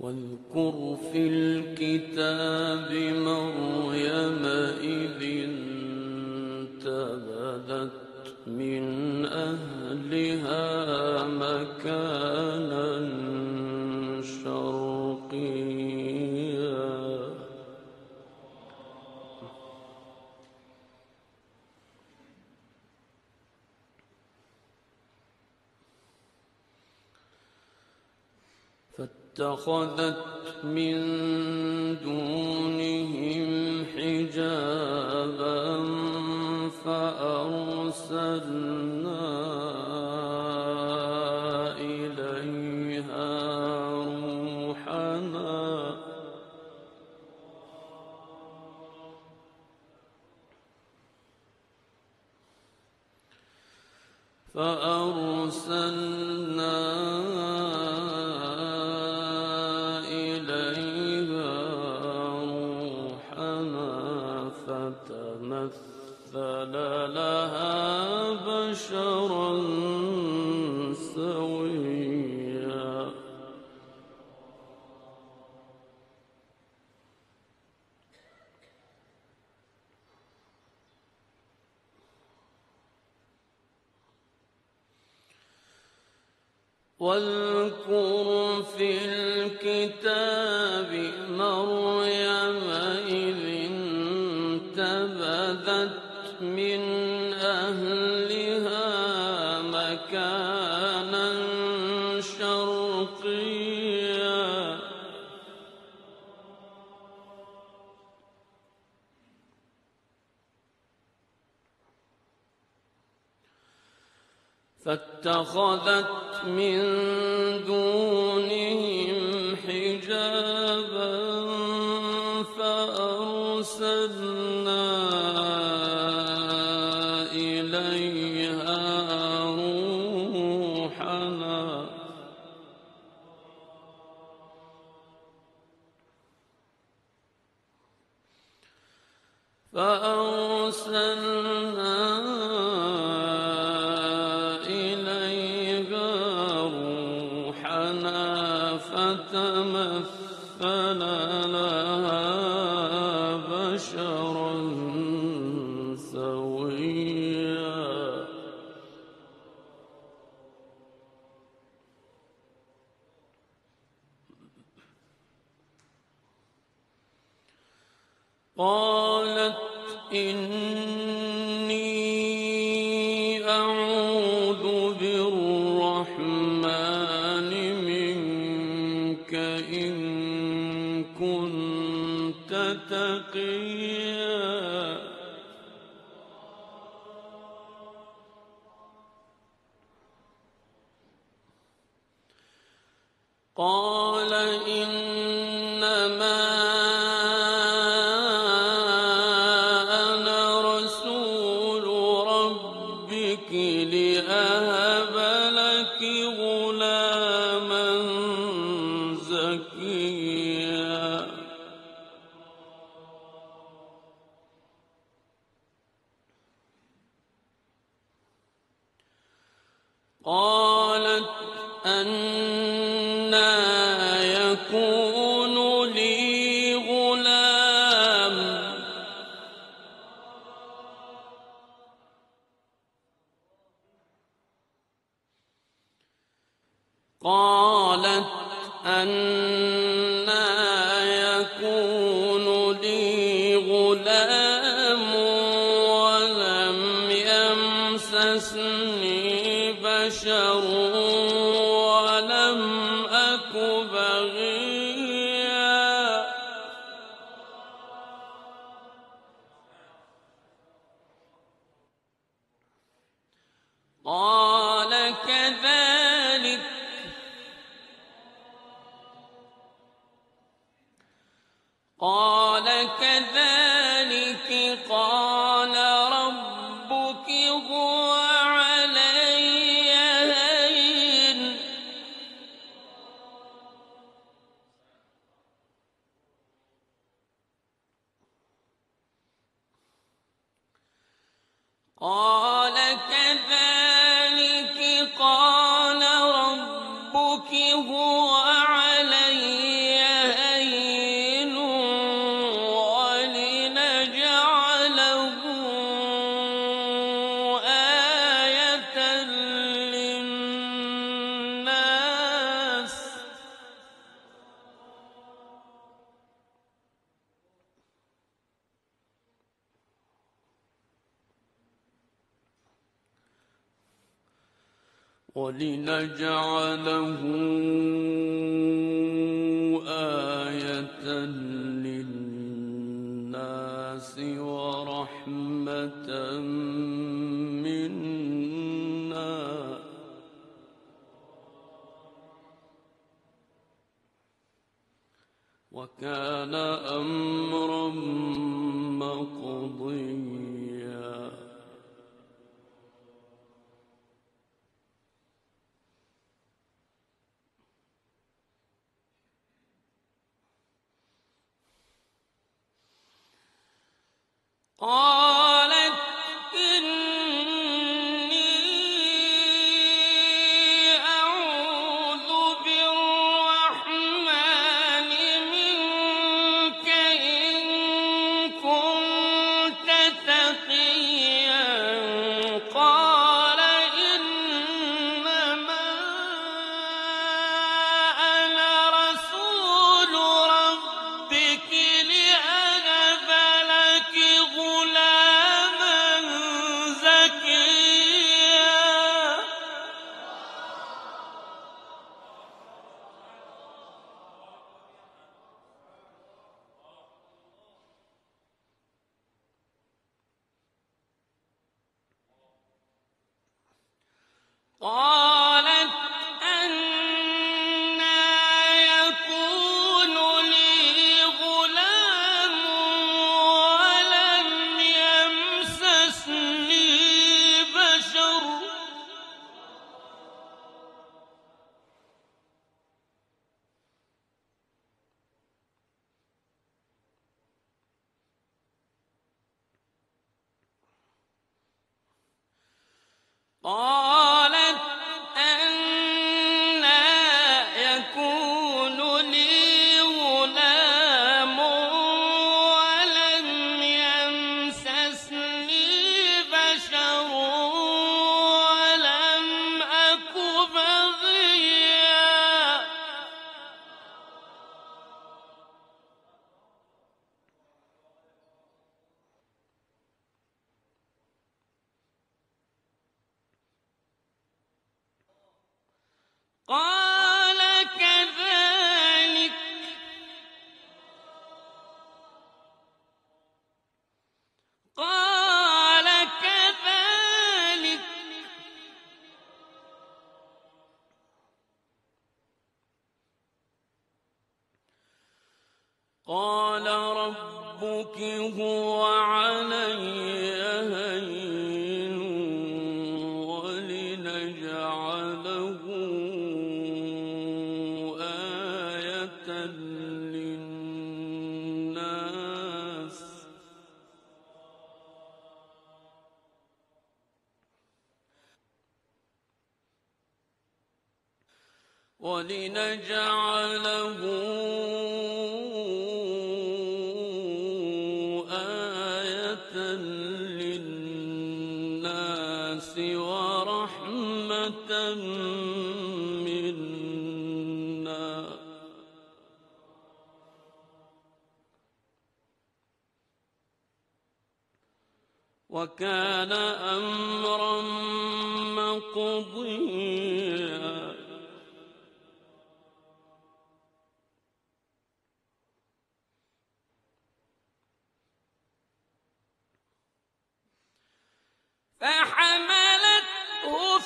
واذكر في الكتاب مريم إذ انتبذت من أهلها مكانا شرقيا فاتخذت من دونهم حجابا فأرسلنا إليها روحنا فَتَمَثَّلَ لَهَا بَشَرًا سَوِيًّا واذكر في الكتاب مريم فاتخذت من أهلها مكانا شرقيا فاتخذت من دونهم حجابا فأرسلنا إليها روحنا فتمثل لها بشرا سويا قالت إني أعوذ بالرحمن منك إن كنت تقيا قال إنما أنا رسول ربك لأهب لك غلاما زكيا قالت أنى يكون لي غلام قالت أنى يكون لي غلام ولم يمسسني بشر ولم أك بغيا قال كذلك قال ربك هو علي هين قال كذلك قال ربك هو علي هين ولنجعله آية للناس وَلِنَجْعَلَهُ آيَةً لِلنَّاسِ وَرَحْمَةً مِنَّا وَكَانَ أَمْرًا مَقْضِيًّا. قالت إني أعوذ بالرحمن منك إن كنت تقيا. قال إنما أنا رسول ربك قال ربك هو علي هين ولنجعله آية للناس ورحمة منا وكان أمرا مقضيا. فحملته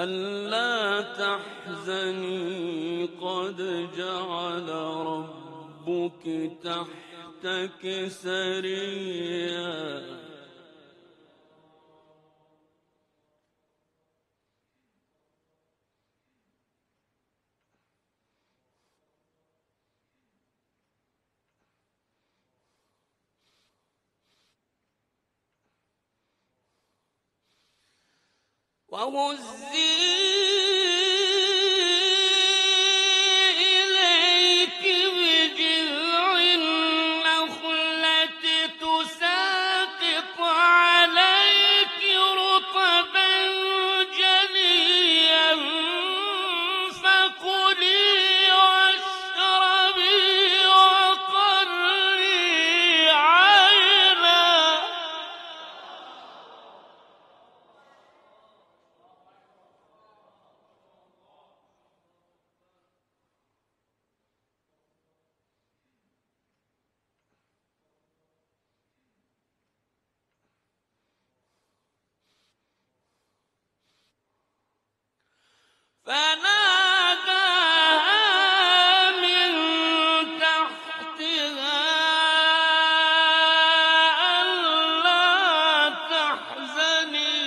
ألا تحزني قد جعل ربك تحتك سريا وهزي إليك بجذع النخلة تساقط عليك رطبا جنيا فكلي واشربي وقري عينا فناداها من تحتها ألا تحزني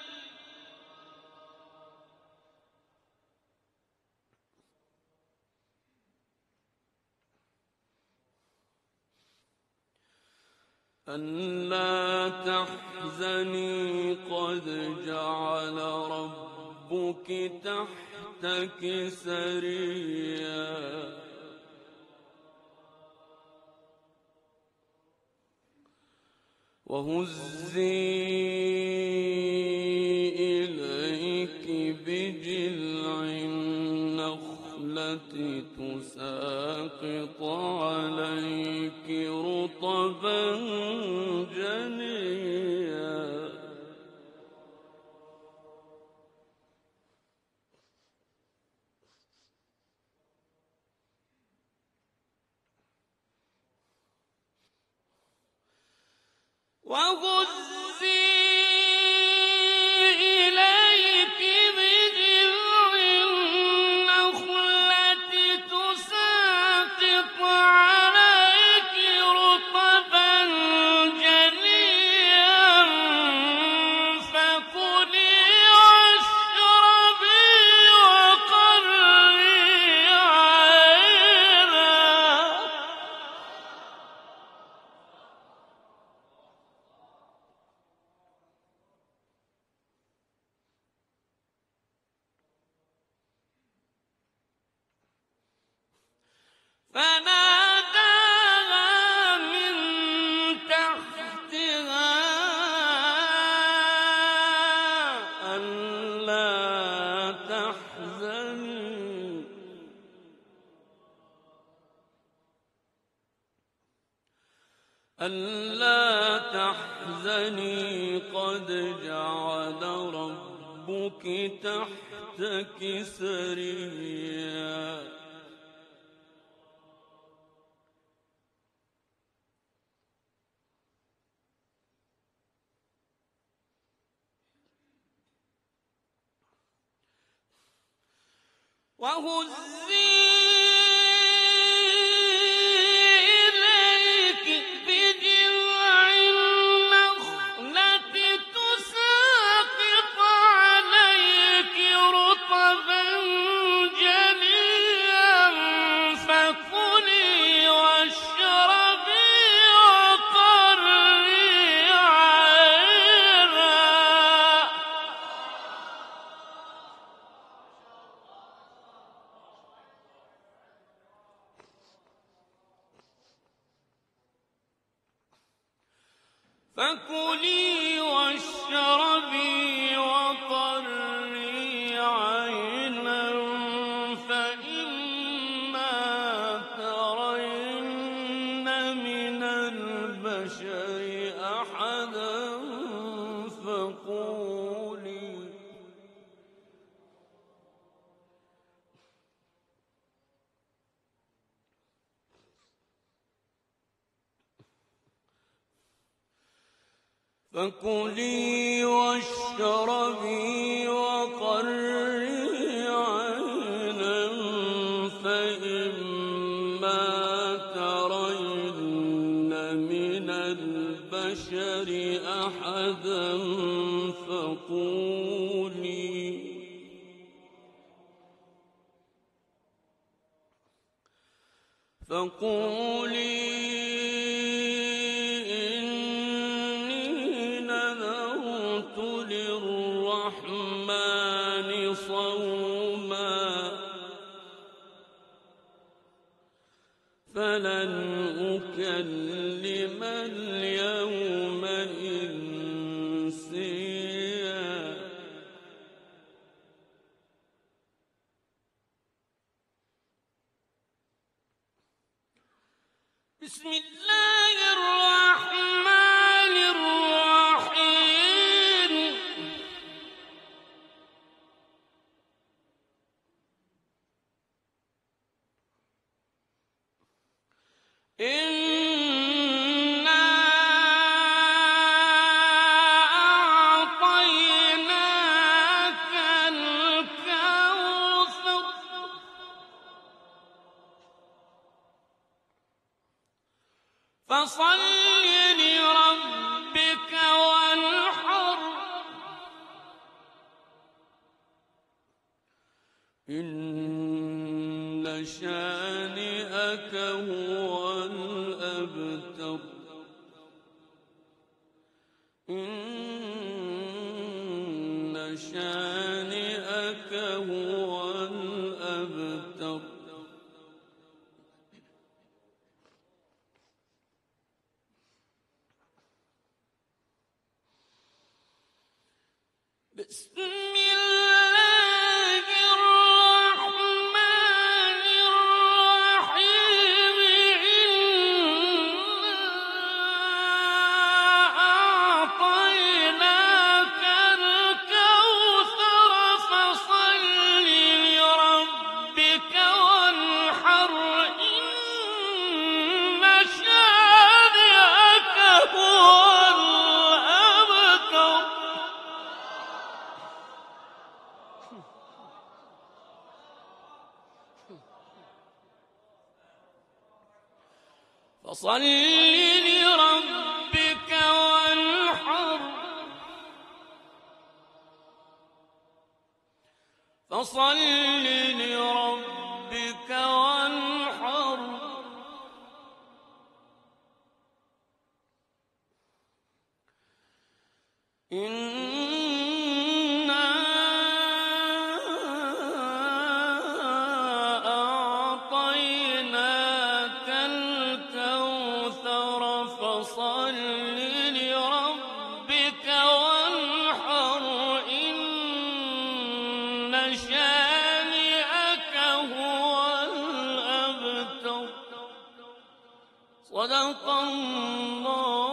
ألا تحزني قد جعل ربك تحتك سريا وهزي إليك بجذع النخلة تساقط عليك رطبا جنيا وهزي إليك بجذع النخلة تساقط عليك رطبا جنيا فكلي واشربي وقري عينا فناداها من تحتها ألا تحزني ألا تحزني قد جعل ربك تحتك سريا وهزي إليك بجذع النخلة تساقط عليك رطبا جنيا فكلي واشربي وقري عينا فكلي واشربي وقري عينا فإما ترين من البشر أحدا فكلي واشربي وقري مما ترين من البشر أحدا فقولي إني نذرت للرحمن صوما فلن أكلم اليوم إنسيا بسم الله الرحمن الرحيم فصل لربك وانحر إن شانئك هو الأبتر إن شانئك هو الأبتر بسم الله الرحمن الرحيم إنا أعطيناك الكوثر فصل لربك وانحر إن شانئك هو فصل لربك وانحر فصل لربك وانحر فصل لربك وانحر إن شانئك هو الأبتر صدق الله.